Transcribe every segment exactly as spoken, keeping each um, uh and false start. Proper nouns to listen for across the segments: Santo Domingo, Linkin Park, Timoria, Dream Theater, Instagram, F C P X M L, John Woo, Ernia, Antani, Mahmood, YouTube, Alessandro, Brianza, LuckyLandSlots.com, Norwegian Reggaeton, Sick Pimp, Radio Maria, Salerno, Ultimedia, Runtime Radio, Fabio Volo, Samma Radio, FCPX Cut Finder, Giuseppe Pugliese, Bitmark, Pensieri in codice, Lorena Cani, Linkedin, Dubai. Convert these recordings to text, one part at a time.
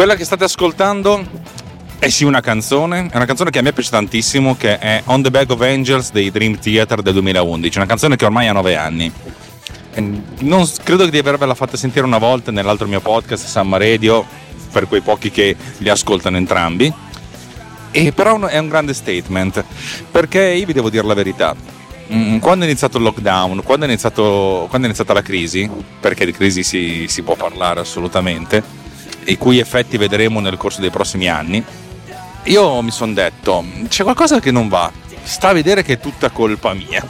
Quella che state ascoltando Eh sì, una canzone, è una canzone che a me piace tantissimo, che è On the Back of Angels dei Dream Theater del duemilaundici, una canzone che ormai ha nove anni. Non credo di avervela fatta sentire una volta nell'altro mio podcast, Samma Radio, per quei pochi che li ascoltano entrambi. E però è un grande statement, perché io vi devo dire la verità. Quando è iniziato il lockdown, quando è, iniziato, quando è iniziata la crisi, perché di crisi si, si può parlare assolutamente, i cui effetti vedremo nel corso dei prossimi anni, io mi sono detto, c'è qualcosa che non va, sta a vedere che è tutta colpa mia.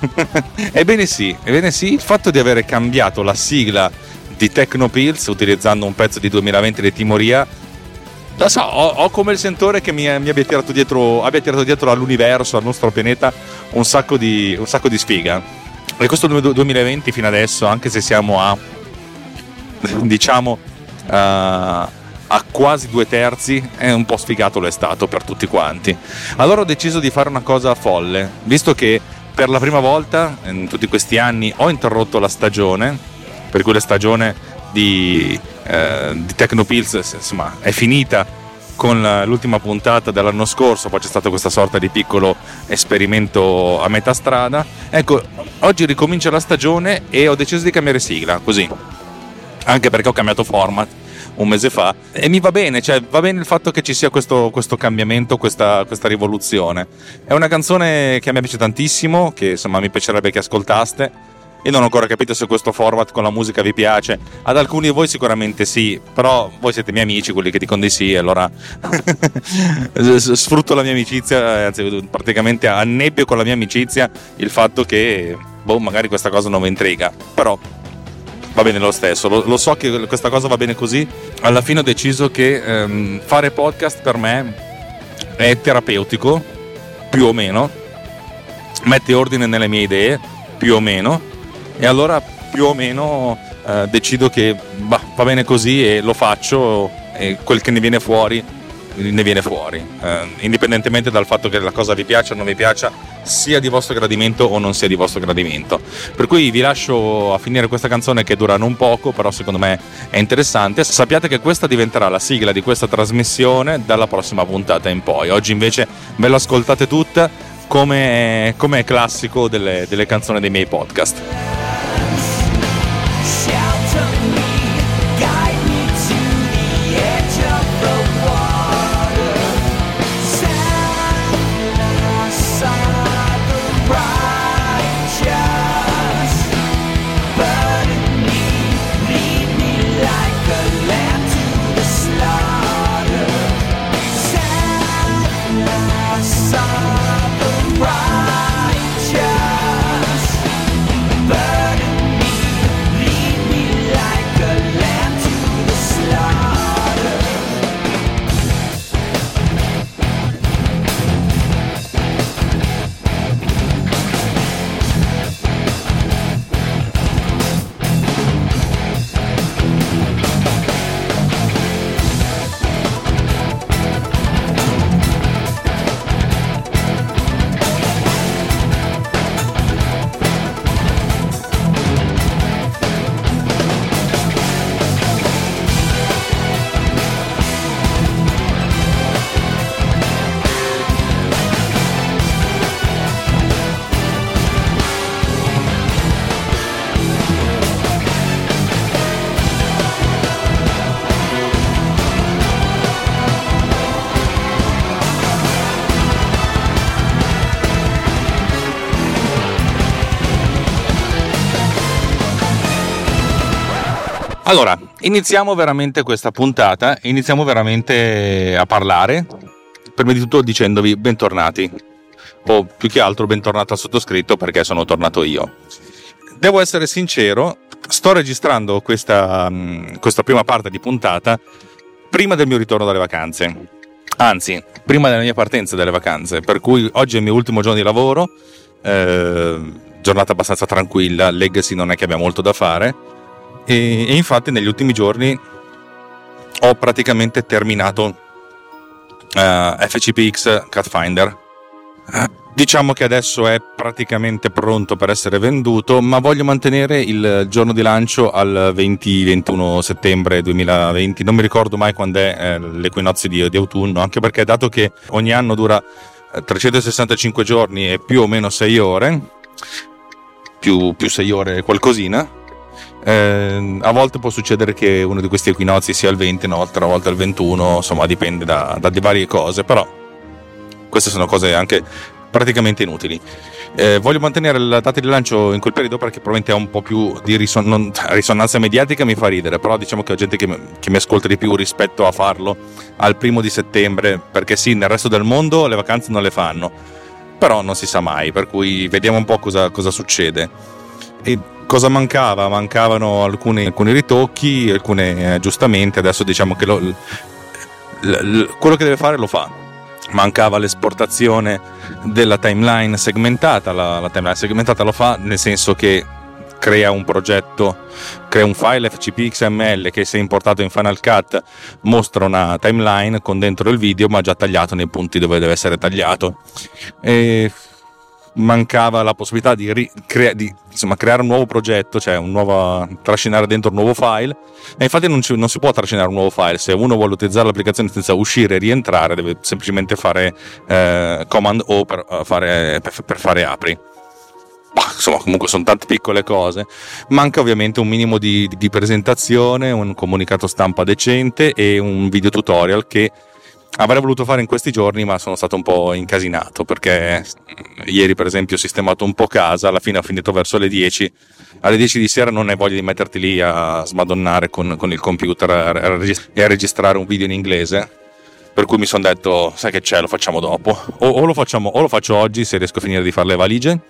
ebbene sì, ebbene sì, il fatto di avere cambiato la sigla di Techno Pills utilizzando un pezzo di duemilaventi di Timoria, lo so, ho, ho come il sentore che mi, mi abbia tirato dietro abbia tirato dietro all'universo, al nostro pianeta, un sacco di, un sacco di sfiga. E questo duemilaventi fino adesso, anche se siamo a diciamo uh, a quasi due terzi, è un po' sfigato, lo è stato per tutti quanti. Allora ho deciso di fare una cosa folle, visto che per la prima volta in tutti questi anni ho interrotto la stagione, per cui la stagione di, eh, di Techno Pills insomma è finita con l'ultima puntata dell'anno scorso, poi c'è stato questa sorta di piccolo esperimento a metà strada. Ecco, oggi ricomincia la stagione e ho deciso di cambiare sigla, così, anche perché ho cambiato format un mese fa e mi va bene, cioè va bene il fatto che ci sia questo, questo cambiamento, questa, questa rivoluzione. È una canzone che a me piace tantissimo, che insomma mi piacerebbe che ascoltaste. Io non ho ancora capito se questo format con la musica vi piace, ad alcuni di voi sicuramente sì, però voi siete miei amici, quelli che dicono di sì, allora sfrutto la mia amicizia, anzi praticamente annebbio con la mia amicizia il fatto che boh, magari questa cosa non vi intriga, però va bene lo stesso, lo, lo so che questa cosa va bene così. Alla fine ho deciso che ehm, fare podcast per me è terapeutico, più o meno, mette ordine nelle mie idee, più o meno, e allora più o meno eh, decido che bah, va bene così e lo faccio, e quel che ne viene fuori, ne viene fuori, eh, indipendentemente dal fatto che la cosa vi piaccia o non vi piaccia, sia di vostro gradimento o non sia di vostro gradimento. Per cui vi lascio a finire questa canzone che dura non poco, però secondo me è interessante. Sappiate che questa diventerà la sigla di questa trasmissione dalla prossima puntata in poi. Oggi invece ve l'ascoltate tutta, come è classico delle, delle canzoni dei miei podcast. Allora, iniziamo veramente questa puntata, iniziamo veramente a parlare, prima di tutto dicendovi bentornati, o più che altro bentornato al sottoscritto perché sono tornato io. Devo essere sincero, sto registrando questa, questa prima parte di puntata prima del mio ritorno dalle vacanze, anzi, prima della mia partenza dalle vacanze, per cui oggi è il mio ultimo giorno di lavoro, eh, giornata abbastanza tranquilla, legacy non è che abbia molto da fare, e infatti negli ultimi giorni ho praticamente terminato uh, F C P X Cut Finder. Diciamo che adesso è praticamente pronto per essere venduto, ma voglio mantenere il giorno di lancio al venti ventuno settembre duemilaventi, non mi ricordo mai quando è eh, l'equinozio di, di autunno, anche perché dato che ogni anno dura trecentosessantacinque giorni e più o meno sei ore, più, più sei ore qualcosina, Eh, a volte può succedere che uno di questi equinozi sia il venti, un'altra volta il ventuno, insomma dipende da, da varie cose, però queste sono cose anche praticamente inutili. Eh, voglio mantenere la data di lancio in quel periodo perché probabilmente ha un po' più di rison- non, risonanza mediatica, mi fa ridere, però diciamo che ho gente che, m- che mi ascolta di più rispetto a farlo al primo di settembre, perché sì, nel resto del mondo le vacanze non le fanno, però non si sa mai, per cui vediamo un po' cosa, cosa succede. E cosa mancava? Mancavano alcuni, alcuni ritocchi, alcune aggiustamenti. Adesso diciamo che lo, l, l, quello che deve fare lo fa. Mancava l'esportazione della timeline segmentata. La, la timeline segmentata lo fa, nel senso che crea un progetto, crea un file F C P X M L che, se importato in Final Cut, mostra una timeline con dentro il video ma già tagliato nei punti dove deve essere tagliato. E mancava la possibilità di, ri- crea- di insomma, creare un nuovo progetto, cioè un nuovo, trascinare dentro un nuovo file, e infatti non, ci, non si può trascinare un nuovo file. Se uno vuole utilizzare l'applicazione senza uscire e rientrare, deve semplicemente fare eh, Command O per fare, per, per fare apri. Bah, insomma, comunque sono tante piccole cose. Manca ovviamente un minimo di, di presentazione, un comunicato stampa decente e un video tutorial che avrei voluto fare in questi giorni, ma sono stato un po' incasinato perché ieri per esempio ho sistemato un po' casa, alla fine ho finito verso le dieci, alle dieci di sera non hai voglia di metterti lì a smadonnare con, con il computer a, a regist- e a registrare un video in inglese, per cui mi sono detto, sai che c'è, lo facciamo dopo, o, o, lo facciamo, o lo faccio oggi se riesco a finire di fare le valigie,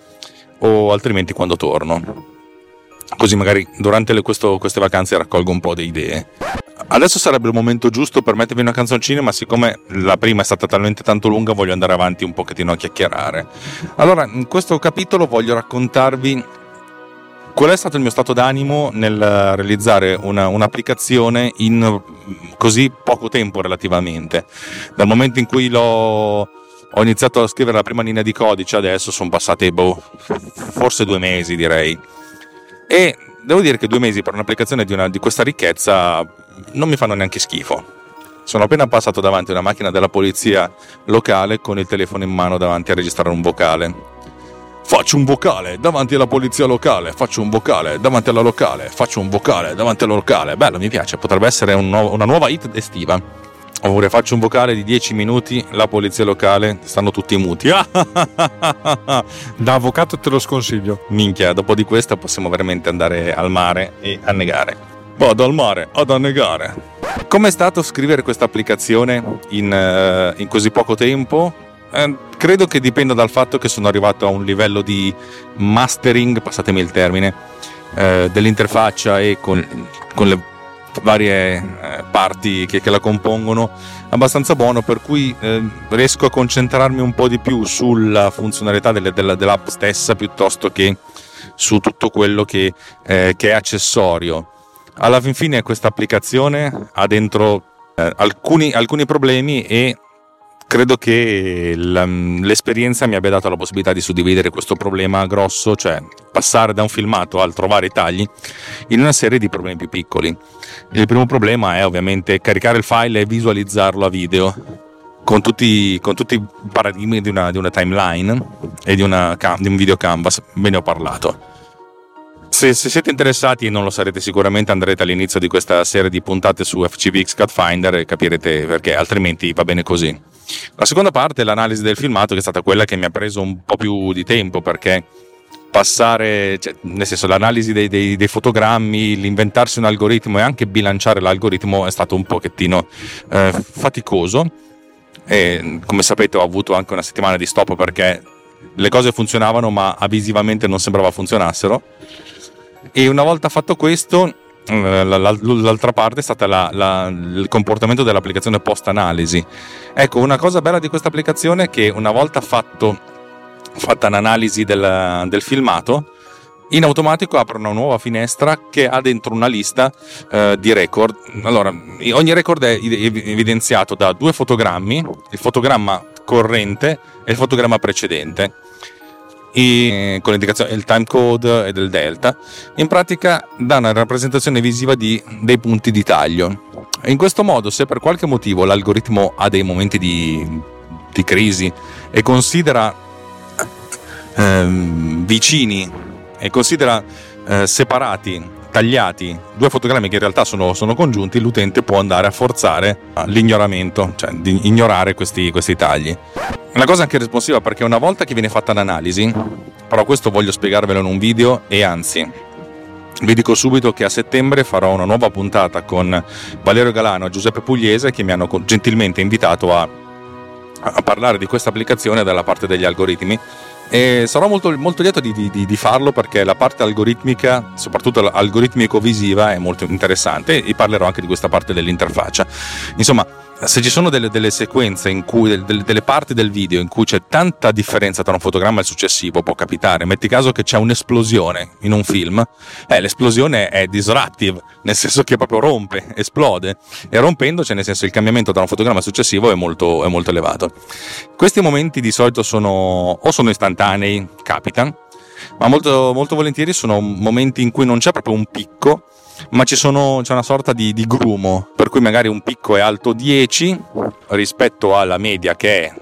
o altrimenti quando torno. Così magari durante le, questo, queste vacanze raccolgo un po' di idee. Adesso sarebbe il momento giusto per mettervi una canzoncina, ma siccome la prima è stata talmente tanto lunga voglio andare avanti un pochettino a chiacchierare. Allora, in questo capitolo voglio raccontarvi qual è stato il mio stato d'animo nel realizzare una, un'applicazione in così poco tempo relativamente. Dal momento in cui l'ho... ho iniziato a scrivere la prima linea di codice, adesso sono passati boh, forse due mesi direi. E devo dire che due mesi per un'applicazione di, una, di questa ricchezza non mi fanno neanche schifo. Sono appena passato davanti a una macchina della polizia locale con il telefono in mano davanti a registrare un vocale. Faccio un vocale davanti alla polizia locale, faccio un vocale davanti alla locale, faccio un vocale davanti alla locale. Bello, mi piace, potrebbe essere un nuovo, una nuova hit estiva. Oppure faccio un vocale di dieci minuti, la polizia locale, stanno tutti muti. Da avvocato te lo sconsiglio. Minchia, dopo di questa possiamo veramente andare al mare e annegare. Vado al mare ad annegare. Com'è stato scrivere questa applicazione in, in così poco tempo? Eh, credo che dipenda dal fatto che sono arrivato a un livello di mastering, passatemi il termine, eh, dell'interfaccia e con, con le varie eh, parti che, che la compongono abbastanza buono, per cui eh, riesco a concentrarmi un po' di più sulla funzionalità delle, della, dell'app stessa piuttosto che su tutto quello che, eh, che è accessorio. Alla fin fine questa applicazione ha dentro eh, alcuni, alcuni problemi e credo che l'esperienza mi abbia dato la possibilità di suddividere questo problema grosso, cioè passare da un filmato al trovare i tagli, in una serie di problemi più piccoli. Il primo problema è ovviamente caricare il file e visualizzarlo a video, con tutti, con tutti i paradigmi di una, di una timeline e di, una, di un video canvas, ve ne ho parlato. Se, se siete interessati, e non lo sarete sicuramente, andrete all'inizio di questa serie di puntate su F C P X Cut Finder e capirete perché, altrimenti va bene così. La seconda parte è l'analisi del filmato, che è stata quella che mi ha preso un po' più di tempo, perché passare, cioè, nel senso, l'analisi dei, dei, dei fotogrammi, l'inventarsi un algoritmo e anche bilanciare l'algoritmo è stato un pochettino eh, faticoso. E, come sapete, ho avuto anche una settimana di stop perché le cose funzionavano ma avvisivamente non sembrava funzionassero. E una volta fatto questo, l'altra parte è stata la, la, il comportamento dell'applicazione post analisi. Ecco, una cosa bella di questa applicazione è che una volta fatto, fatta un'analisi del, del filmato, in automatico apre una nuova finestra che ha dentro una lista eh, di record. Allora, ogni record è evidenziato da due fotogrammi, il fotogramma corrente e il fotogramma precedente, e con l'indicazione del time code e del delta. In pratica dà una rappresentazione visiva di, dei punti di taglio. In questo modo, se per qualche motivo l'algoritmo ha dei momenti di, di crisi e considera ehm, vicini e considera eh, separati, tagliati due fotogrammi che in realtà sono, sono congiunti, l'utente può andare a forzare l'ignoramento, cioè di ignorare questi, questi tagli. Una cosa anche responsiva, perché una volta che viene fatta l'analisi, però questo voglio spiegarvelo in un video, e anzi vi dico subito che a settembre farò una nuova puntata con Valerio Galano e Giuseppe Pugliese, che mi hanno gentilmente invitato a, a parlare di questa applicazione dalla parte degli algoritmi. E sarò molto, molto lieto di, di, di farlo, perché la parte algoritmica, soprattutto algoritmico-visiva, è molto interessante, e parlerò anche di questa parte dell'interfaccia. Insomma, se ci sono delle, delle sequenze in cui, delle, delle parti del video in cui c'è tanta differenza tra un fotogramma e il successivo, può capitare. Metti caso che c'è un'esplosione in un film, eh, l'esplosione è disruptive, nel senso che proprio rompe, esplode, e rompendo, cioè nel senso il cambiamento tra un fotogramma e successivo è molto, è molto elevato. Questi momenti di solito sono o sono istantanei, capita, ma molto, molto volentieri sono momenti in cui non c'è proprio un picco, ma ci sono, c'è una sorta di, di grumo, per cui magari un picco è alto dieci rispetto alla media che è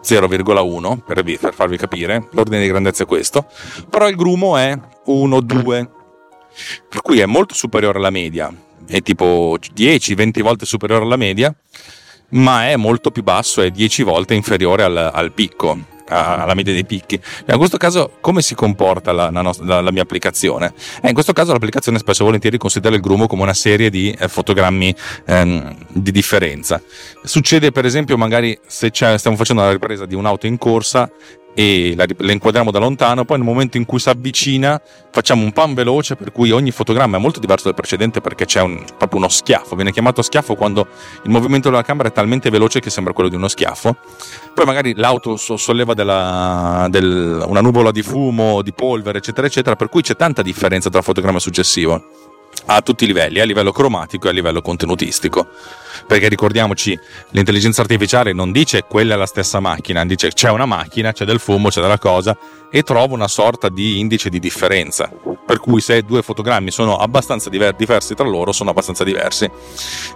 zero virgola uno, per, per farvi capire l'ordine di grandezza è questo, però il grumo è uno due, per cui è molto superiore alla media, è tipo dieci venti volte superiore alla media, ma è molto più basso, è dieci volte inferiore al, al picco, alla media dei picchi. In questo caso come si comporta la, la, nostra, la, la mia applicazione? Eh, in questo caso l'applicazione spesso e volentieri considera il grumo come una serie di eh, fotogrammi ehm, di differenza. Succede per esempio magari se c'è, stiamo facendo la ripresa di un'auto in corsa e la, la inquadriamo da lontano, poi nel momento in cui si avvicina facciamo un pan veloce, per cui ogni fotogramma è molto diverso dal precedente, perché c'è un, proprio uno schiaffo, viene chiamato schiaffo quando il movimento della camera è talmente veloce che sembra quello di uno schiaffo. Poi magari l'auto solleva della, del, una nuvola di fumo, di polvere eccetera eccetera, per cui c'è tanta differenza tra fotogramma e successivo a tutti i livelli, a livello cromatico e a livello contenutistico, perché ricordiamoci, l'intelligenza artificiale non dice quella è la stessa macchina, dice c'è una macchina, c'è del fumo, c'è della cosa, e trova una sorta di indice di differenza, per cui se due fotogrammi sono abbastanza diver- diversi tra loro, sono abbastanza diversi.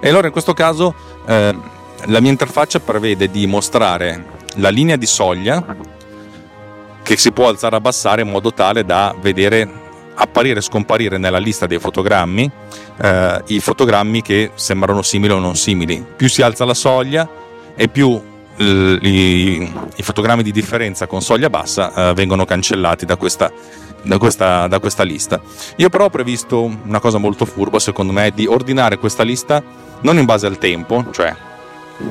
E allora in questo caso eh, la mia interfaccia prevede di mostrare la linea di soglia che si può alzare e abbassare in modo tale da vedere apparire e scomparire nella lista dei fotogrammi eh, i fotogrammi che sembrano simili o non simili. Più si alza la soglia e più l- i-, i fotogrammi di differenza con soglia bassa eh, vengono cancellati da questa, da, questa, da questa lista. Io però ho previsto una cosa molto furba, secondo me, di ordinare questa lista non in base al tempo, cioè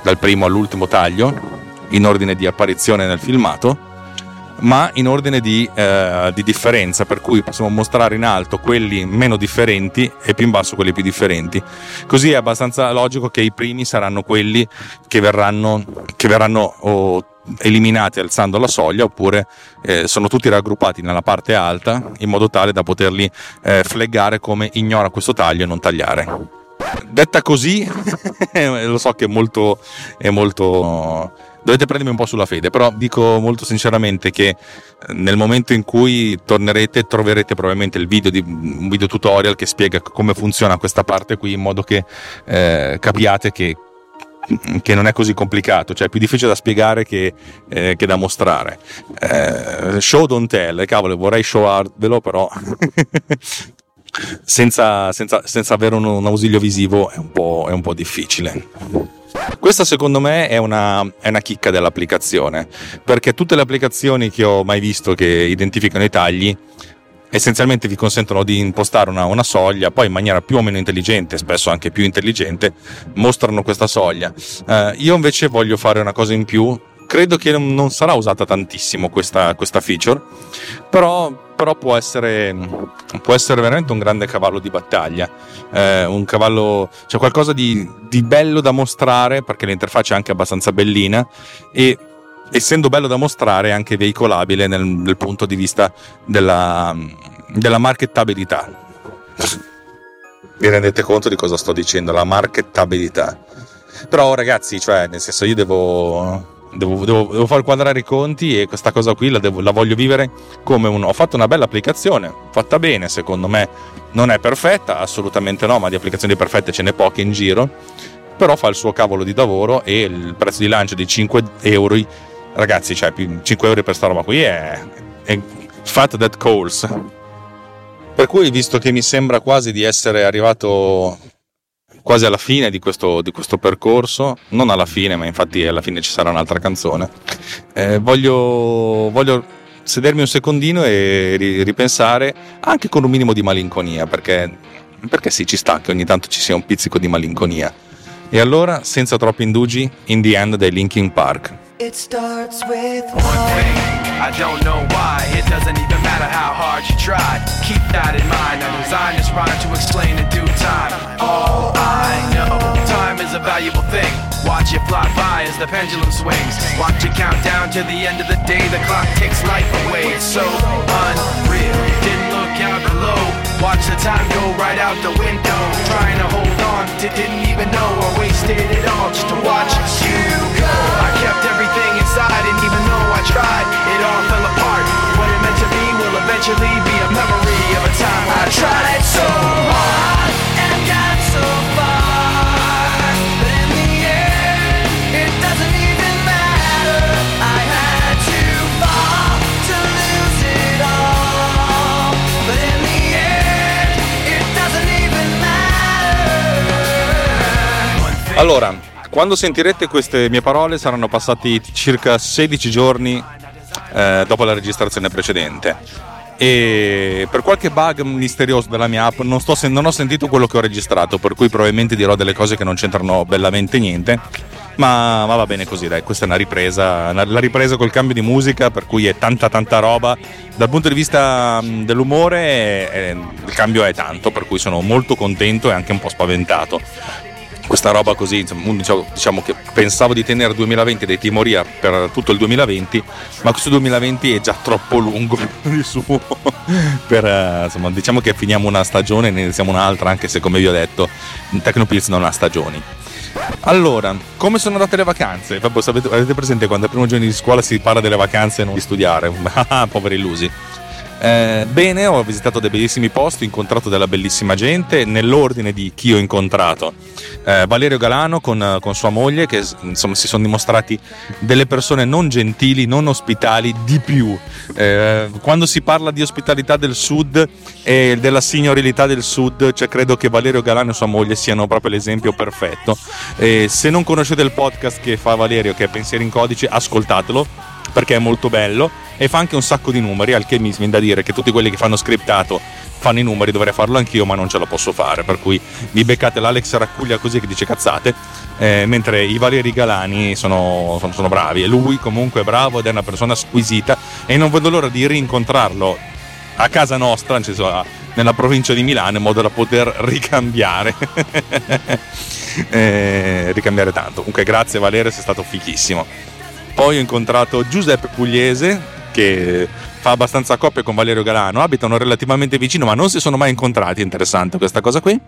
dal primo all'ultimo taglio in ordine di apparizione nel filmato, ma in ordine di, eh, di differenza, per cui possiamo mostrare in alto quelli meno differenti e più in basso quelli più differenti. Così è abbastanza logico che i primi saranno quelli che verranno, che verranno oh, eliminati alzando la soglia, oppure eh, sono tutti raggruppati nella parte alta in modo tale da poterli eh, flaggare come ignora questo taglio e non tagliare. Detta così lo so che è molto, è molto... dovete prendermi un po' sulla fede, però dico molto sinceramente che nel momento in cui tornerete troverete probabilmente il video di un video tutorial che spiega come funziona questa parte qui, in modo che eh, capiate che, che non è così complicato, cioè è più difficile da spiegare che, eh, che da mostrare. Eh, show don't tell, cavolo, vorrei showarvelo, però senza, senza, senza avere un, un ausilio visivo è un po', è un po' difficile. Questa secondo me è una, è una chicca dell'applicazione, perché tutte le applicazioni che ho mai visto che identificano i tagli essenzialmente vi consentono di impostare una, una soglia, poi in maniera più o meno intelligente, spesso anche più intelligente, mostrano questa soglia. Eh, io invece voglio fare una cosa in più, credo che non sarà usata tantissimo questa, questa feature, però... però può essere, può essere veramente un grande cavallo di battaglia, eh, un cavallo, c'è cioè qualcosa di, di bello da mostrare, perché l'interfaccia è anche abbastanza bellina e essendo bello da mostrare è anche veicolabile nel, nel punto di vista della, della markettabilità. Vi rendete conto di cosa sto dicendo? La markettabilità. Però ragazzi, cioè nel senso, io devo Devo, devo, devo far quadrare i conti, e questa cosa qui la, devo, la voglio vivere come un... Ho fatto una bella applicazione, fatta bene secondo me, non è perfetta, assolutamente no, ma di applicazioni perfette ce n'è poche in giro, però fa il suo cavolo di lavoro, e il prezzo di lancio di cinque euro, ragazzi, cioè cinque euro per sta roba qui è, è fat that calls. Per cui, visto che mi sembra quasi di essere arrivato quasi alla fine di questo, di questo percorso, non alla fine, ma infatti alla fine ci sarà un'altra canzone, eh, voglio, voglio sedermi un secondino e ri- ripensare, anche con un minimo di malinconia, perché, perché sì, ci sta che ogni tanto ci sia un pizzico di malinconia. E allora, senza troppi indugi, In the End dei Linkin Park. It starts with one thing, I don't know why, it doesn't even matter how hard you try, keep that in mind, I'm designed this rhyme to explain in due time, all I know, time is a valuable thing, watch it fly by as the pendulum swings, watch it count down to the end of the day, the clock takes life away, it's so unreal, didn't look out below, watch the time go right out the window, trying to hold on to didn't even know, I wasted it all just to watch you go, I kept everything inside, and even though I tried, it all fell apart. What it meant to be will eventually be a memory of a time I tried so hard and got so far, but in the end, it doesn't even matter. I had to fall to lose it all, but in the end, it doesn't even matter. Allora, quando sentirete queste mie parole saranno passati circa sedici giorni eh, dopo la registrazione precedente, e per qualche bug misterioso della mia app non, sto sen- non ho sentito quello che ho registrato, per cui probabilmente dirò delle cose che non c'entrano bellamente niente, ma, ma va bene così, dai, questa è una ripresa, una, la ripresa col cambio di musica, per cui è tanta tanta roba, dal punto di vista mh, dell'umore eh, il cambio è tanto, per cui sono molto contento e anche un po' spaventato. Questa roba così, diciamo, diciamo che pensavo di tenere duemilaventi dei Timoria per tutto il duemilaventi, ma questo duemilaventi è già troppo lungo di suo. Per, insomma, diciamo che finiamo una stagione e ne iniziamo un'altra, anche se, come vi ho detto, Techno Pills non ha stagioni. Allora, come sono andate le vacanze? Vabbè, sapete, avete presente quando al primo giorno di scuola si parla delle vacanze e non di studiare? Poveri illusi. Eh, bene, ho visitato dei bellissimi posti, incontrato della bellissima gente, nell'ordine di chi ho incontrato. eh, Valerio Galano con, con sua moglie, che insomma si sono dimostrati delle persone non gentili, non ospitali di più. Eh, quando si parla di ospitalità del sud e della signorilità del sud, cioè credo che Valerio Galano e sua moglie siano proprio l'esempio perfetto. Eh, se non conoscete il podcast che fa Valerio, che è Pensieri in Codice, ascoltatelo, perché è molto bello e fa anche un sacco di numeri, al che mi viene da dire che tutti quelli che fanno scriptato fanno i numeri, dovrei farlo anch'io, ma non ce la posso fare, per cui vi beccate l'Alex Raccuglia così che dice cazzate, eh, mentre i Valeri Galani sono, sono, sono bravi, e lui comunque è bravo ed è una persona squisita, e non vedo l'ora di rincontrarlo a casa nostra, nel senso, nella provincia di Milano, in modo da poter ricambiare eh, ricambiare tanto. Comunque grazie Valerio, sei stato fichissimo. Poi ho incontrato Giuseppe Pugliese, che fa abbastanza coppia con Valerio Galano, abitano relativamente vicino ma non si sono mai incontrati, interessante questa cosa qui.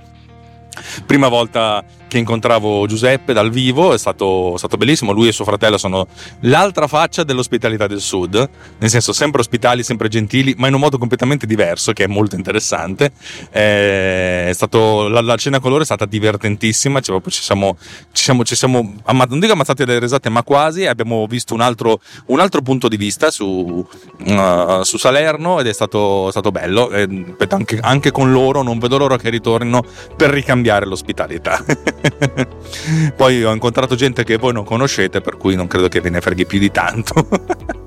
Prima volta che incontravo Giuseppe dal vivo, è stato, stato bellissimo, lui e suo fratello sono l'altra faccia dell'ospitalità del sud, nel senso sempre ospitali, sempre gentili, ma in un modo completamente diverso, che è molto interessante. Eh, è stato, la, la cena con loro è stata divertentissima, cioè proprio ci siamo, ci siamo, ci siamo amma, non dico ammazzati dalle risate, ma quasi. Abbiamo visto un altro, un altro punto di vista su, uh, su Salerno, ed è stato, stato bello. Eh, anche, anche con loro non vedo l'ora che ritornino per ricambiare l'ospitalità. Poi ho incontrato gente che voi non conoscete, per cui non credo che ve ne freghi più di tanto.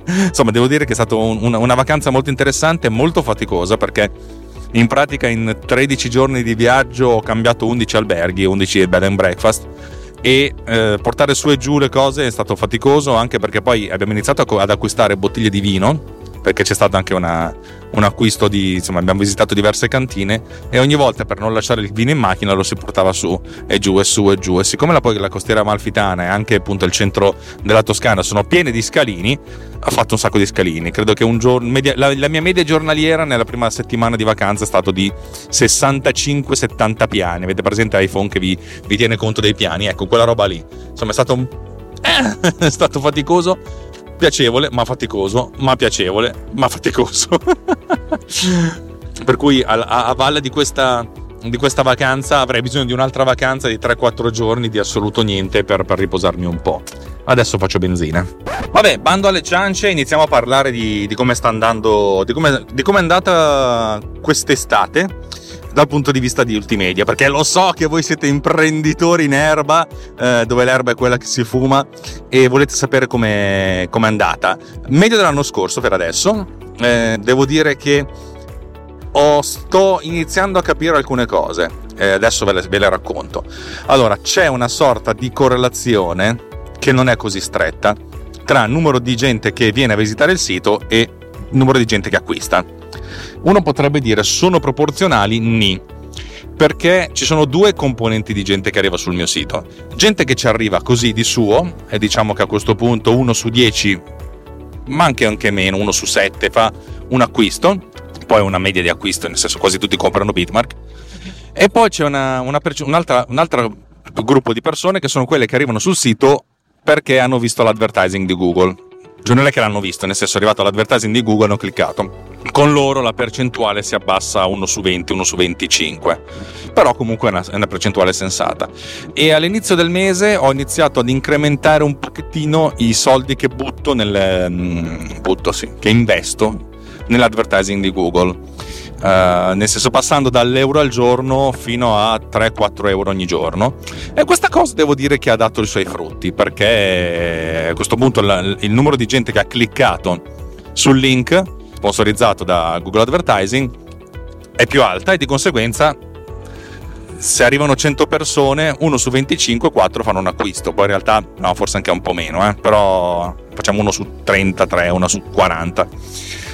Insomma, devo dire che è stata un, una, una vacanza molto interessante e molto faticosa, perché in pratica in tredici giorni di viaggio ho cambiato undici alberghi, undici bed and breakfast, e eh, portare su e giù le cose è stato faticoso, anche perché poi abbiamo iniziato ad acquistare bottiglie di vino, perché c'è stato anche una, un acquisto di, insomma, abbiamo visitato diverse cantine e ogni volta, per non lasciare il vino in macchina, lo si portava su e giù e su e giù, e siccome la, poi la costiera amalfitana e anche appunto il centro della Toscana sono piene di scalini, ho fatto un sacco di scalini. Credo che un giorno, media, la, la mia media giornaliera nella prima settimana di vacanza è stato di sessantacinque settanta piani, avete presente iPhone che vi, vi tiene conto dei piani, ecco, quella roba lì. Insomma, è stato un eh, è stato faticoso, piacevole ma faticoso, ma piacevole ma faticoso. Per cui a, a, a valle di questa di questa vacanza avrei bisogno di un'altra vacanza di tre quattro giorni di assoluto niente per, per riposarmi un po'. Adesso faccio benzina. Vabbè, bando alle ciance, iniziamo a parlare di, di come sta andando, di come di come è andata quest'estate dal punto di vista di Ultimedia, perché lo so che voi siete imprenditori in erba, eh, dove l'erba è quella che si fuma, e volete sapere com'è, com'è andata. Meglio dell'anno scorso per adesso. Eh, devo dire che ho, sto iniziando a capire alcune cose, eh, adesso ve le, ve le racconto. Allora, c'è una sorta di correlazione che non è così stretta tra numero di gente che viene a visitare il sito e numero di gente che acquista. Uno potrebbe dire sono proporzionali, ni, perché ci sono due componenti di gente che arriva sul mio sito. Gente che ci arriva così di suo, e diciamo che a questo punto uno su dieci, ma anche anche meno, uno su sette fa un acquisto, poi una media di acquisto, nel senso quasi tutti comprano Bitmark. E poi c'è una, una perci- un'altra, un altro gruppo di persone che sono quelle che arrivano sul sito perché hanno visto l'advertising di Google. Cioè non è che l'hanno visto, nel senso è arrivato all'advertising di Google e hanno cliccato. Con loro la percentuale si abbassa a uno su venti, uno su venticinque, però comunque è una, è una percentuale sensata. E all'inizio del mese ho iniziato ad incrementare un pochettino i soldi che butto nel butto sì, che investo nell'advertising di Google, uh, nel senso passando dall'euro al giorno fino a tre quattro euro ogni giorno, e questa cosa devo dire che ha dato i suoi frutti, perché a questo punto la, il numero di gente che ha cliccato sul link sponsorizzato da Google Advertising è più alta, e di conseguenza se arrivano cento persone, uno su venticinque, quattro fanno un acquisto. Poi in realtà no, forse anche un po' meno, eh? Però facciamo uno su trentatré, uno su quaranta.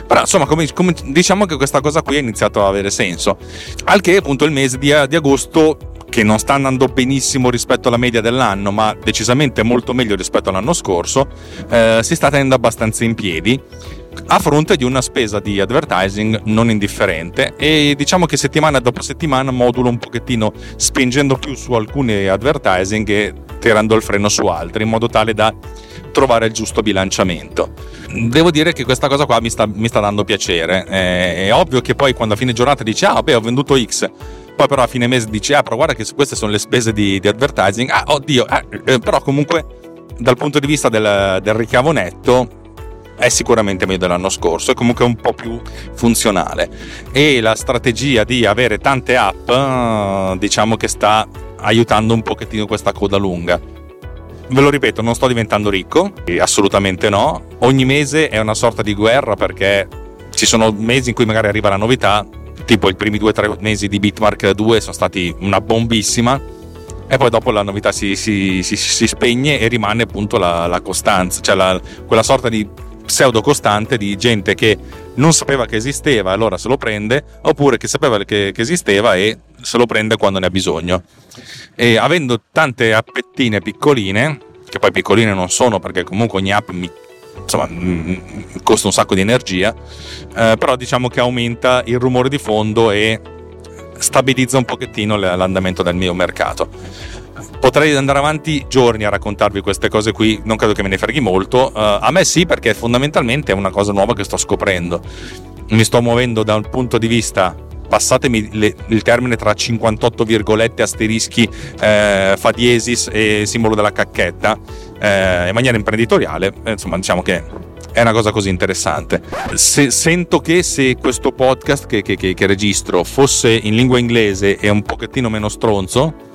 Però insomma, come, come, diciamo che questa cosa qui è iniziato a avere senso, al che appunto il mese di, di agosto, che non sta andando benissimo rispetto alla media dell'anno, ma decisamente molto meglio rispetto all'anno scorso, eh, si sta tenendo abbastanza in piedi a fronte di una spesa di advertising non indifferente. E diciamo che settimana dopo settimana modulo un pochettino, spingendo più su alcuni advertising e tirando il freno su altri, in modo tale da trovare il giusto bilanciamento. Devo dire che questa cosa qua mi sta, mi sta dando piacere. Eh, è ovvio che poi quando a fine giornata dici ah beh ho venduto X, poi però a fine mese dici ah però guarda che queste sono le spese di, di advertising, ah oddio, ah, eh, però comunque dal punto di vista del, del ricavo netto è sicuramente meglio dell'anno scorso, è comunque un po' più funzionale. E la strategia di avere tante app diciamo che sta aiutando un pochettino questa coda lunga. Ve lo ripeto, non sto diventando ricco, assolutamente no, ogni mese è una sorta di guerra, perché ci sono mesi in cui magari arriva la novità, tipo i primi due o tre mesi di Bitmark due sono stati una bombissima, e poi dopo la novità si, si, si, si spegne e rimane appunto la, la costanza, cioè la, quella sorta di pseudo costante di gente che non sapeva che esisteva, allora se lo prende, oppure che sapeva che, che esisteva e se lo prende quando ne ha bisogno. E avendo tante appettine piccoline, che poi piccoline non sono, perché comunque ogni app mi, insomma, mi costa un sacco di energia, eh, però diciamo che aumenta il rumore di fondo e stabilizza un pochettino l'andamento del mio mercato. Potrei andare avanti giorni a raccontarvi queste cose qui, non credo che me ne freghi molto. Uh, a me sì, perché fondamentalmente è una cosa nuova che sto scoprendo. Mi sto muovendo da un punto di vista, passatemi le, il termine, tra cinquantotto virgolette, asterischi, eh, fa diesis e simbolo della cacchetta, eh, in maniera imprenditoriale. Insomma, diciamo che è una cosa così interessante. Se, sento che se questo podcast che, che, che, che registro fosse in lingua inglese e un pochettino meno stronzo,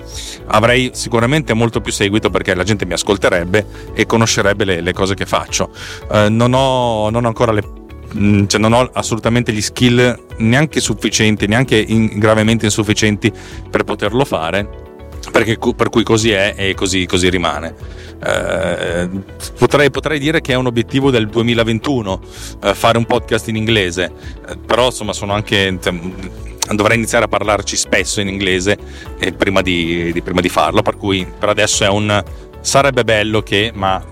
avrei sicuramente molto più seguito, perché la gente mi ascolterebbe e conoscerebbe le, le cose che faccio. Eh, non ho non ho ancora le cioè non ho assolutamente gli skill neanche sufficienti, neanche in, gravemente insufficienti per poterlo fare, perché per cui così è e così, così rimane. Eh, potrei, potrei dire che è un obiettivo del duemilaventuno, eh, fare un podcast in inglese, eh, però insomma sono anche dovrei iniziare a parlarci spesso in inglese eh, prima, di, di, prima di farlo, per cui per adesso è un sarebbe bello che, ma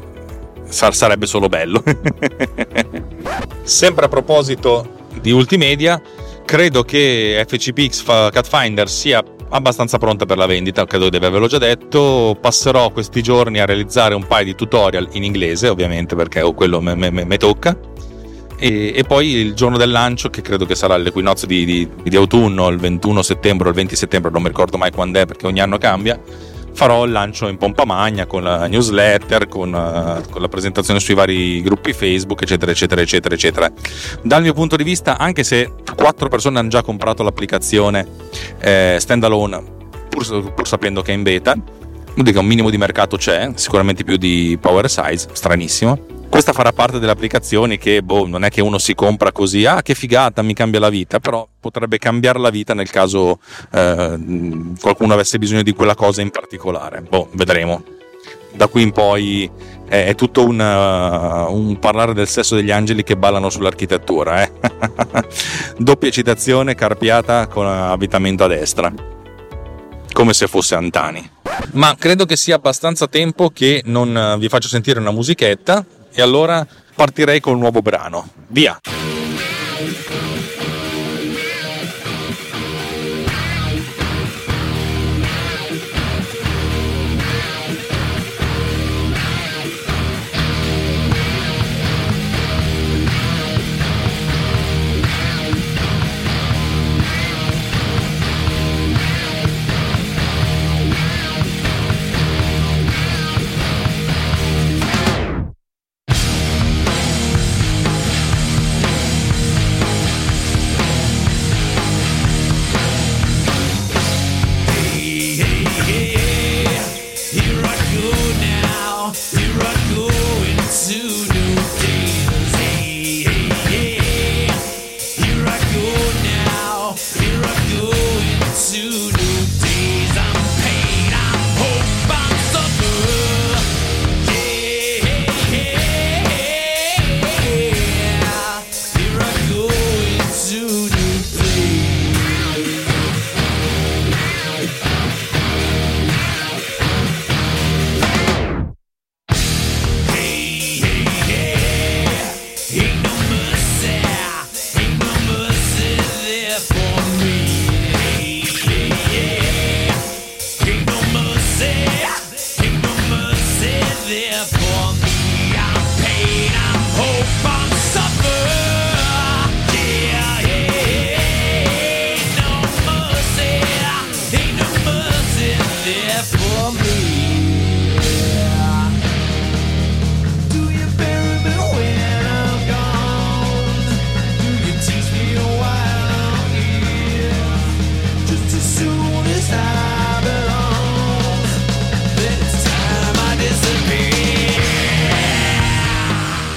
sar, sarebbe solo bello. Sempre a proposito di Ultimedia, credo che F C P X Cut Finder sia abbastanza pronta per la vendita, credo di avervelo già detto. Passerò questi giorni a realizzare un paio di tutorial in inglese, ovviamente, perché oh, quello mi tocca. E, e poi il giorno del lancio, che credo che sarà l'equinozio di, di, di autunno, il ventuno settembre o il venti settembre, non mi ricordo mai quando è perché ogni anno cambia, farò il lancio in pompa magna con la newsletter, con, uh, con la presentazione sui vari gruppi Facebook, eccetera eccetera eccetera eccetera. Dal mio punto di vista, anche se quattro persone hanno già comprato l'applicazione eh, standalone, pur, pur sapendo che è in beta, vuol dire che un minimo di mercato c'è, sicuramente più di Power Size, stranissimo. Questa farà parte delle applicazioni che, boh, non è che uno si compra così, ah che figata, mi cambia la vita, però potrebbe cambiare la vita nel caso eh, qualcuno avesse bisogno di quella cosa in particolare. Boh, vedremo. Da qui in poi eh, è tutto un, uh, un parlare del sesso degli angeli che ballano sull'architettura. Eh? Doppia citazione, carpiata con avvitamento a destra, come se fosse Antani. Ma credo che sia abbastanza tempo che non vi faccio sentire una musichetta. E allora partirei con un nuovo brano. Via!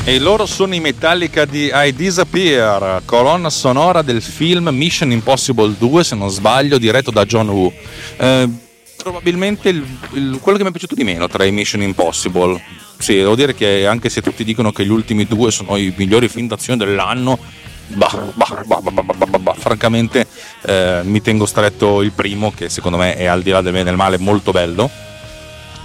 E loro sono i Metallica di I Disappear, colonna sonora del film Mission Impossible due, se non sbaglio, diretto da John Woo. Eh, probabilmente il, il, quello che mi è piaciuto di meno tra i Mission Impossible. Sì, devo dire che anche se tutti dicono che gli ultimi due sono i migliori film d'azione dell'anno, bah, bah, bah, bah, bah, bah, bah, bah. francamente eh, mi tengo stretto il primo, che secondo me è, al di là del bene e del male, molto bello.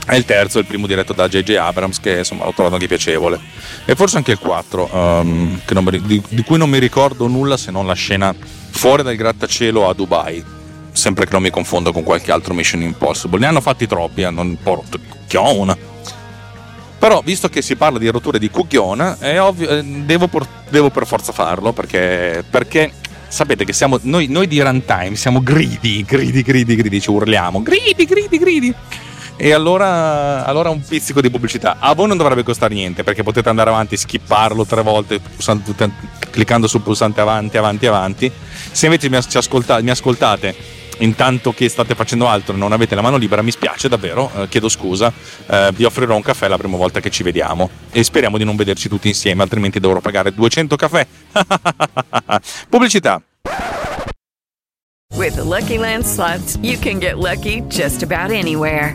È il terzo, il primo diretto da J J. Abrams, che insomma l'ho trovato anche piacevole, e forse anche il quattro, um, che non mi, di, di cui non mi ricordo nulla se non la scena fuori dal grattacielo a Dubai, sempre che non mi confondo con qualche altro Mission Impossible. Ne hanno fatti troppi, hanno un po' rotto il cucchione, però visto che si parla di rotture di cucchione è ovvio, devo, por, devo per forza farlo, perché, perché sapete che siamo noi, noi di Runtime siamo gridi, gridi, gridi, gridi, ci urliamo gridi, gridi, gridi. E allora, allora un pizzico di pubblicità. A voi non dovrebbe costare niente, perché potete andare avanti, skipparlo tre volte pulsante, cliccando sul pulsante avanti, avanti, avanti. Se invece mi, ci ascolta, mi ascoltate intanto che state facendo altro e non avete la mano libera, mi spiace davvero, eh, chiedo scusa, eh, vi offrirò un caffè la prima volta che ci vediamo, e speriamo di non vederci tutti insieme, altrimenti dovrò pagare duecento caffè. Pubblicità. With the Lucky Land Slots, you can get lucky just about anywhere.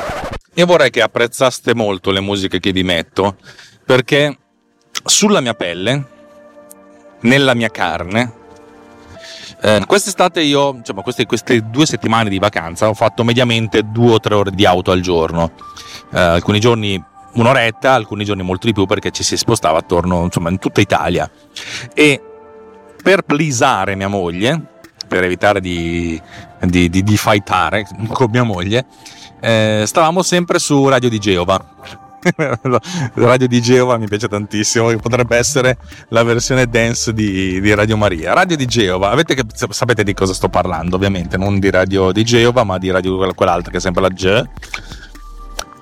Io vorrei che apprezzaste molto le musiche che vi metto, perché sulla mia pelle, nella mia carne, eh, quest'estate io, diciamo, queste, queste due settimane di vacanza ho fatto mediamente due o tre ore di auto al giorno, eh, alcuni giorni un'oretta, alcuni giorni molto di più, perché ci si spostava attorno, insomma, in tutta Italia. E per pleasare mia moglie, per evitare di, di, di, di fightare con mia moglie, eh, stavamo sempre su Radio di Geova. Radio di Geova mi piace tantissimo, potrebbe essere la versione dance di, di Radio Maria. Radio di Geova, avete che, sapete di cosa sto parlando, ovviamente, non di Radio di Geova, ma di radio quell'altra che è sempre la G.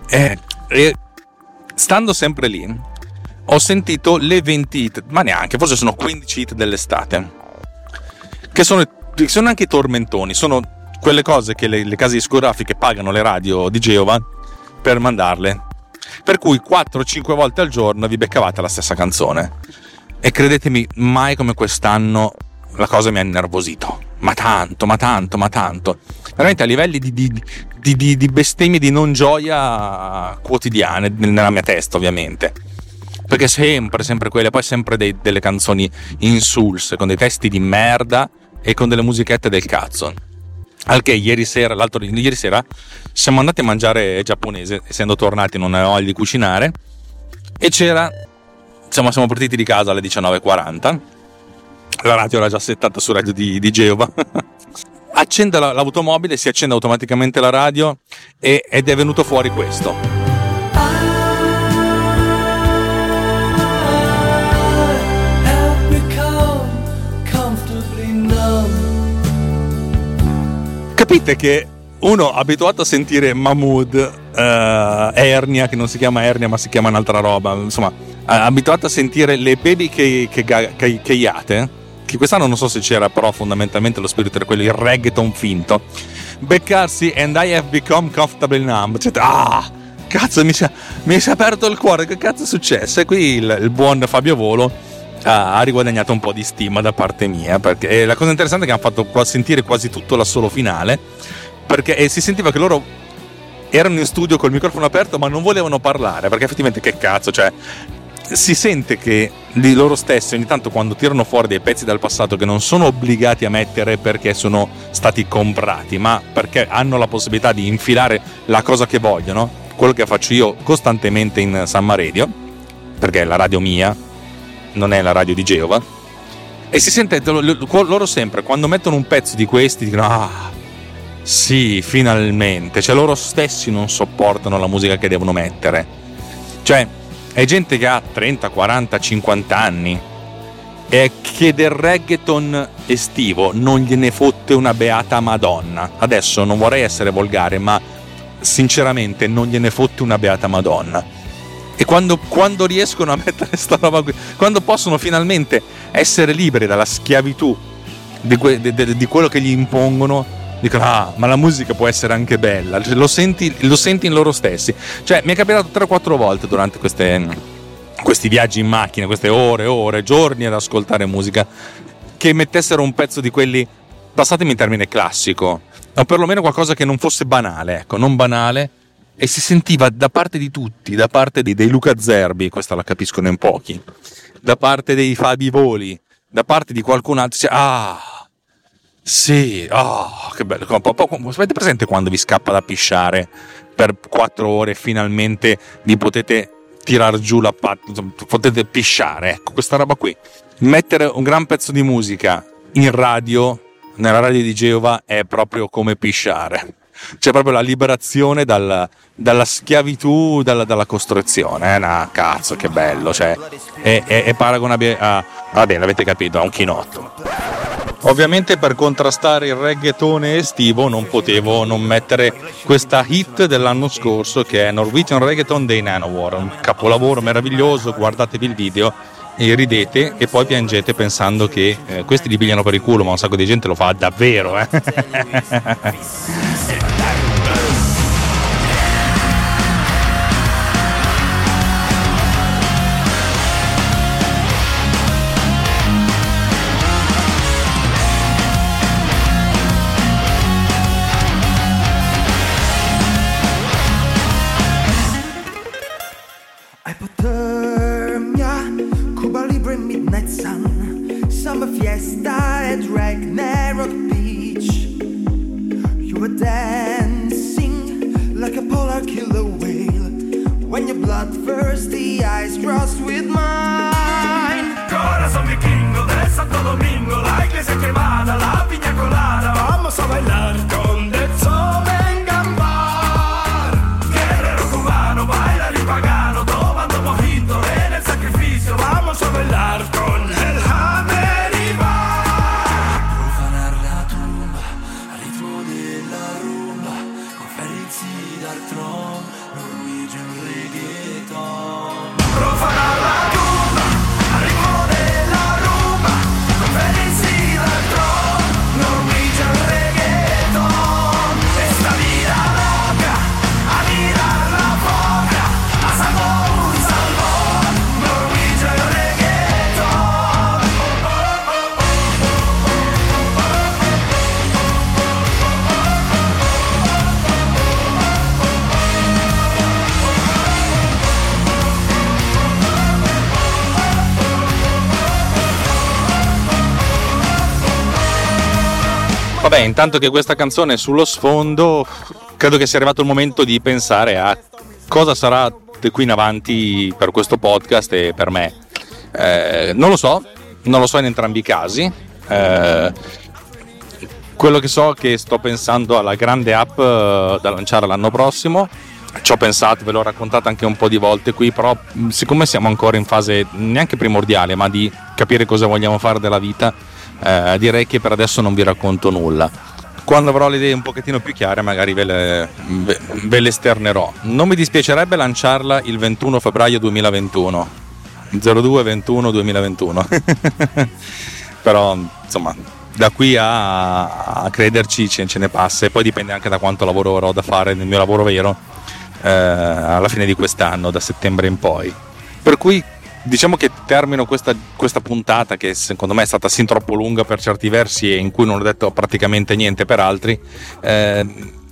E, e stando sempre lì, ho sentito le venti hit, ma neanche, forse sono quindici hit dell'estate, che sono, sono anche i tormentoni, sono quelle cose che le, le case discografiche pagano le radio di Geova per mandarle, per cui quattro cinque volte al giorno vi beccavate la stessa canzone. E credetemi, mai come quest'anno la cosa mi ha innervosito, ma tanto, ma tanto, ma tanto, veramente a livelli di, di, di, di, di bestemmie, di non gioia quotidiane nella mia testa, ovviamente, perché sempre, sempre quelle, poi sempre dei, delle canzoni insulse, con dei testi di merda e con delle musichette del cazzo. Al che ieri sera, l'altro ieri sera siamo andati a mangiare giapponese, essendo tornati non avevo voglia di cucinare, e c'era, insomma, siamo partiti di casa alle diciannove e quaranta, la radio era già settata su Radio di, di Geova. Accende l'automobile, si accende automaticamente la radio e, ed è venuto fuori questo. Capite che uno abituato a sentire Mahmood, eh, Ernia, che non si chiama Ernia ma si chiama un'altra roba, insomma, abituato a sentire le baby che, che, che, che iate, che quest'anno non so se c'era, però fondamentalmente lo spirito era quello, il reggaeton finto, beccarsi And I Have Become Comfortable Numb, cioè, ah, cazzo, mi si è aperto il cuore, che cazzo è successo? E qui il, il buon Fabio Volo ha riguadagnato un po' di stima da parte mia, perché la cosa interessante è che hanno fatto sentire quasi tutto l'assolo finale, perché e si sentiva che loro erano in studio col microfono aperto ma non volevano parlare, perché effettivamente che cazzo, cioè si sente che di loro stessi ogni tanto, quando tirano fuori dei pezzi dal passato che non sono obbligati a mettere perché sono stati comprati, ma perché hanno la possibilità di infilare la cosa che vogliono, quello che faccio io costantemente in Samma Radio, perché è la radio mia, non è la radio di Geova, e si sente loro sempre quando mettono un pezzo di questi dicono ah sì, finalmente, cioè loro stessi non sopportano la musica che devono mettere, cioè è gente che ha trenta, quaranta, cinquanta anni e che del reggaeton estivo non gliene fotte una beata madonna. Adesso non vorrei essere volgare, ma sinceramente non gliene fotte una beata madonna. E quando, quando riescono a mettere sta roba qui, quando possono finalmente essere liberi dalla schiavitù di, que, de, de, di quello che gli impongono, dicono ah, ma la musica può essere anche bella, lo senti, lo senti in loro stessi. Cioè mi è capitato tre o quattro volte durante queste, questi viaggi in macchina, queste ore, ore, giorni ad ascoltare musica, che mettessero un pezzo di quelli, passatemi in termine classico, o perlomeno qualcosa che non fosse banale, ecco, non banale. E si sentiva da parte di tutti, da parte dei, dei Luca Zerbi, questa la capiscono in pochi, da parte dei Fabi Voli, da parte di qualcun altro, cioè, ah, sì, ah, oh, che bello. Avete presente quando vi scappa da pisciare per quattro ore, finalmente vi potete tirar giù la patta, potete pisciare, ecco, questa roba qui. Mettere un gran pezzo di musica in radio, nella radio di Geova, è proprio come pisciare. C'è proprio la liberazione dal, dalla schiavitù, dalla, dalla costrizione. Eh, no, cazzo, che bello! Cioè, è, è, è paragonabile a, va bene, l'avete capito, a un chinotto. Ovviamente, per contrastare il reggaetone estivo, non potevo non mettere questa hit dell'anno scorso, che è Norwegian Reggaeton dei Nanowar, un capolavoro meraviglioso. Guardatevi il video e ridete e poi piangete pensando che eh, questi li pigliano per il culo, ma un sacco di gente lo fa davvero, eh. when your bloodthirsty eyes cross with mine. Corazón vikingo de Santo Domingo, la iglesia quemada, la piña colada, vamos a bailar con Del Sol en Gambar. Guerrero cubano, bailar y pagano, tomando mojito en el sacrificio, vamos a bailar con el Hammer y Bar. Profanar la tumba al ritmo de la rumba, con Ferenzi dal tron, Norwegian Reggaeton. Profanar la tumba al ritmo de la rumba, con Ferenzi dal tron, Norwegian Reggaeton. Esta vida loca, a mirar la boca, a salvo un salvón, Norwegian Reggaeton. Vabbè, intanto che questa canzone è sullo sfondo, credo che sia arrivato il momento di pensare a cosa sarà da qui in avanti per questo podcast e per me. Eh, non lo so, non lo so in entrambi i casi. Eh, quello che so è che sto pensando alla grande app da lanciare l'anno prossimo. Ci ho pensato, ve l'ho raccontata anche un po' di volte qui, però siccome siamo ancora in fase neanche primordiale, ma di capire cosa vogliamo fare della vita, Eh, direi che per adesso non vi racconto nulla. Quando avrò le idee un pochettino più chiare magari ve le, ve, ve le esternerò. Non mi dispiacerebbe lanciarla il ventuno febbraio duemilaventuno, zero due ventuno duemilaventuno. Però insomma, da qui a, a crederci ce, ce ne passa, e poi dipende anche da quanto lavoro avrò da fare nel mio lavoro vero eh, alla fine di quest'anno, da settembre in poi. Per cui diciamo che termino questa, questa puntata, che secondo me è stata sin troppo lunga per certi versi e in cui non ho detto praticamente niente per altri, eh,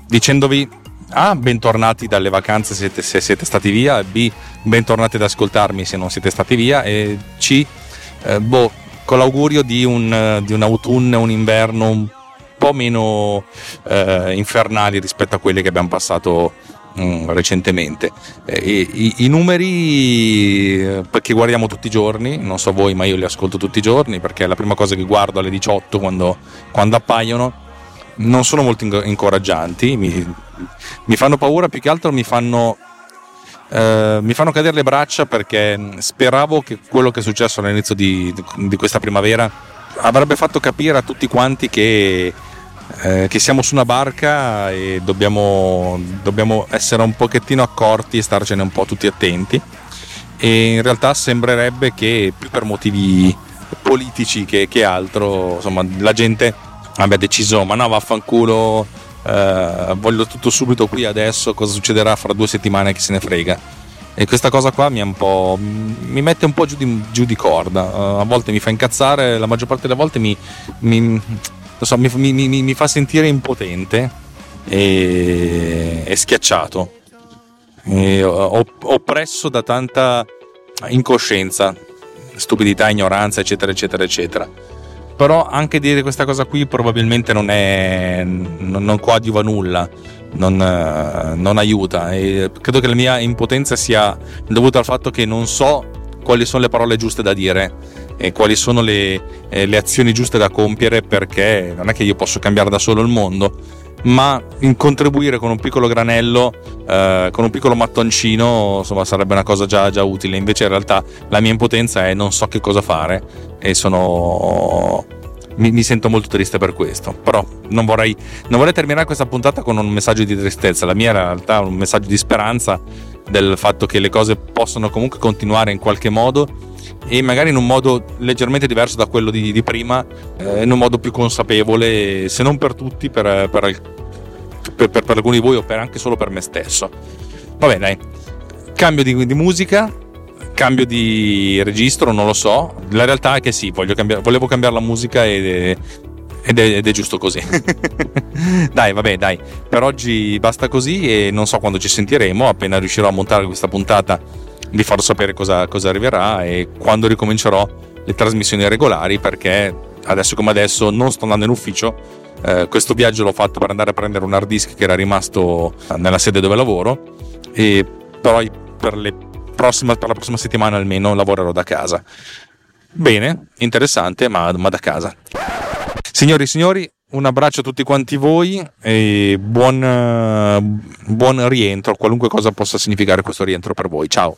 dicendovi A, bentornati dalle vacanze se siete, se siete stati via, B, bentornati ad ascoltarmi se non siete stati via, e C, eh, boh, con l'augurio di un, di un autunno, un inverno un po' meno eh, infernali rispetto a quelli che abbiamo passato recentemente. E, i, i numeri, perché guardiamo tutti i giorni, non so voi ma io li ascolto tutti i giorni, perché è la prima cosa che guardo alle diciotto quando, quando appaiono, non sono molto incoraggianti, mi, mi fanno paura, più che altro mi fanno eh, mi fanno cadere le braccia, perché speravo che quello che è successo all'inizio di, di questa primavera avrebbe fatto capire a tutti quanti che Eh, che siamo su una barca e dobbiamo, dobbiamo essere un pochettino accorti e starcene un po' tutti attenti, e in realtà sembrerebbe che più per motivi politici che, che altro, insomma, la gente abbia deciso ma no vaffanculo, eh, voglio tutto subito qui adesso, cosa succederà fra due settimane chi se ne frega. E questa cosa qua mi è un po', mi mette un po' giù di, giù di corda, uh, a volte mi fa incazzare, la maggior parte delle volte mi, mi Lo so, mi, mi, mi fa sentire impotente e, e schiacciato, e oppresso da tanta incoscienza, stupidità, ignoranza, eccetera, eccetera, eccetera. Però anche dire questa cosa qui probabilmente non è, non, non coadiuva nulla, non, non aiuta. E credo che la mia impotenza sia dovuta al fatto che non so quali sono le parole giuste da dire e quali sono le, eh, le azioni giuste da compiere, perché non è che io posso cambiare da solo il mondo, ma in contribuire con un piccolo granello, eh, con un piccolo mattoncino, insomma, sarebbe una cosa già, già utile. Invece in realtà la mia impotenza è non so che cosa fare, e sono mi, mi sento molto triste per questo. Però non vorrei, non vorrei terminare questa puntata con un messaggio di tristezza. La mia in realtà è un messaggio di speranza, del fatto che le cose possono comunque continuare in qualche modo, e magari in un modo leggermente diverso da quello di, di prima, eh, in un modo più consapevole, se non per tutti, per, per, per, per alcuni di voi, o per anche solo per me stesso. Va bene, dai. Cambio di, di musica, cambio di registro, non lo so. La realtà è che sì, voglio cambiare, volevo cambiare la musica e... Ed è, ed è giusto così. Dai, vabbè, dai, per oggi basta così, e non so quando ci sentiremo. Appena riuscirò a montare questa puntata vi farò sapere cosa, cosa arriverà, e quando ricomincerò le trasmissioni regolari, perché adesso come adesso non sto andando in ufficio. Eh, questo viaggio l'ho fatto per andare a prendere un hard disk che era rimasto nella sede dove lavoro, e però per, le prossima, per la prossima settimana almeno lavorerò da casa. Bene, interessante, ma, ma da casa. Signori e signori, un abbraccio a tutti quanti voi e buon, buon rientro, qualunque cosa possa significare questo rientro per voi. Ciao.